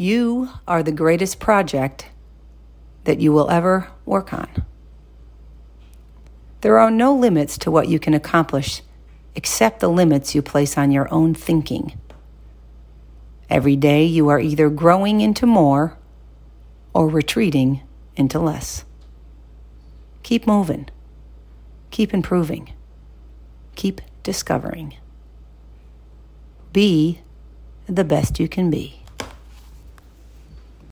You are the greatest project that you will ever work on. There are no limits to what you can accomplish except the limits you place on your own thinking. Every day you are either growing into more or retreating into less. Keep moving. Keep improving. Keep discovering. Be the best you can be.